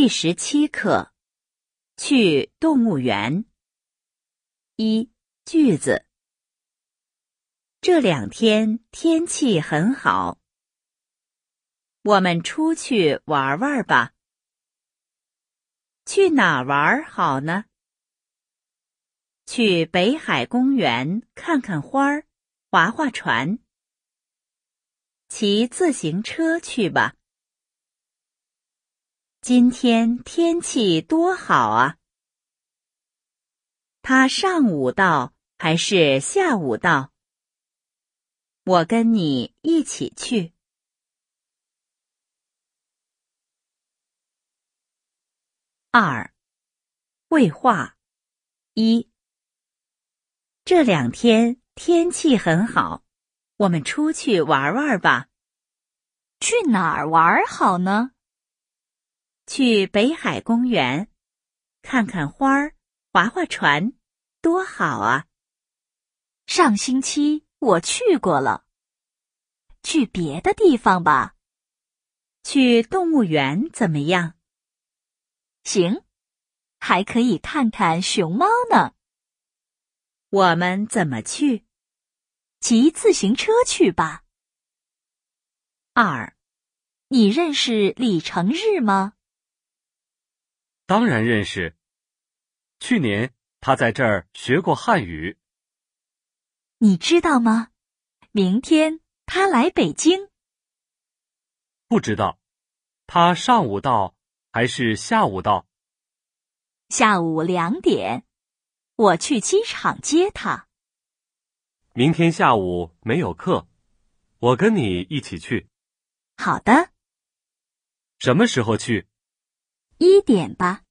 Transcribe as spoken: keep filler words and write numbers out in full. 第十七课：去动物园。一、句子。这两天天气很好，我们出去玩玩吧。去哪玩好呢？去北海公园看看花儿，划划船，骑自行车去吧。今天天气多好啊！他上午到还是下午到？我跟你一起去。二、绘画。一、这两天天气很好，我们出去玩玩吧。去哪儿玩好呢？去北海公园，看看花儿，划划船，多好啊！上星期我去过了。去别的地方吧。去动物园怎么样？行，还可以看看熊猫呢。我们怎么去？骑自行车去吧。二，你认识李成日吗？当然认识，去年他在这儿学过汉语。你知道吗？明天他来北京。不知道，他上午到还是下午到？下午两点，我去机场接他。明天下午没有课，我跟你一起去。好的。什么时候去？一点吧。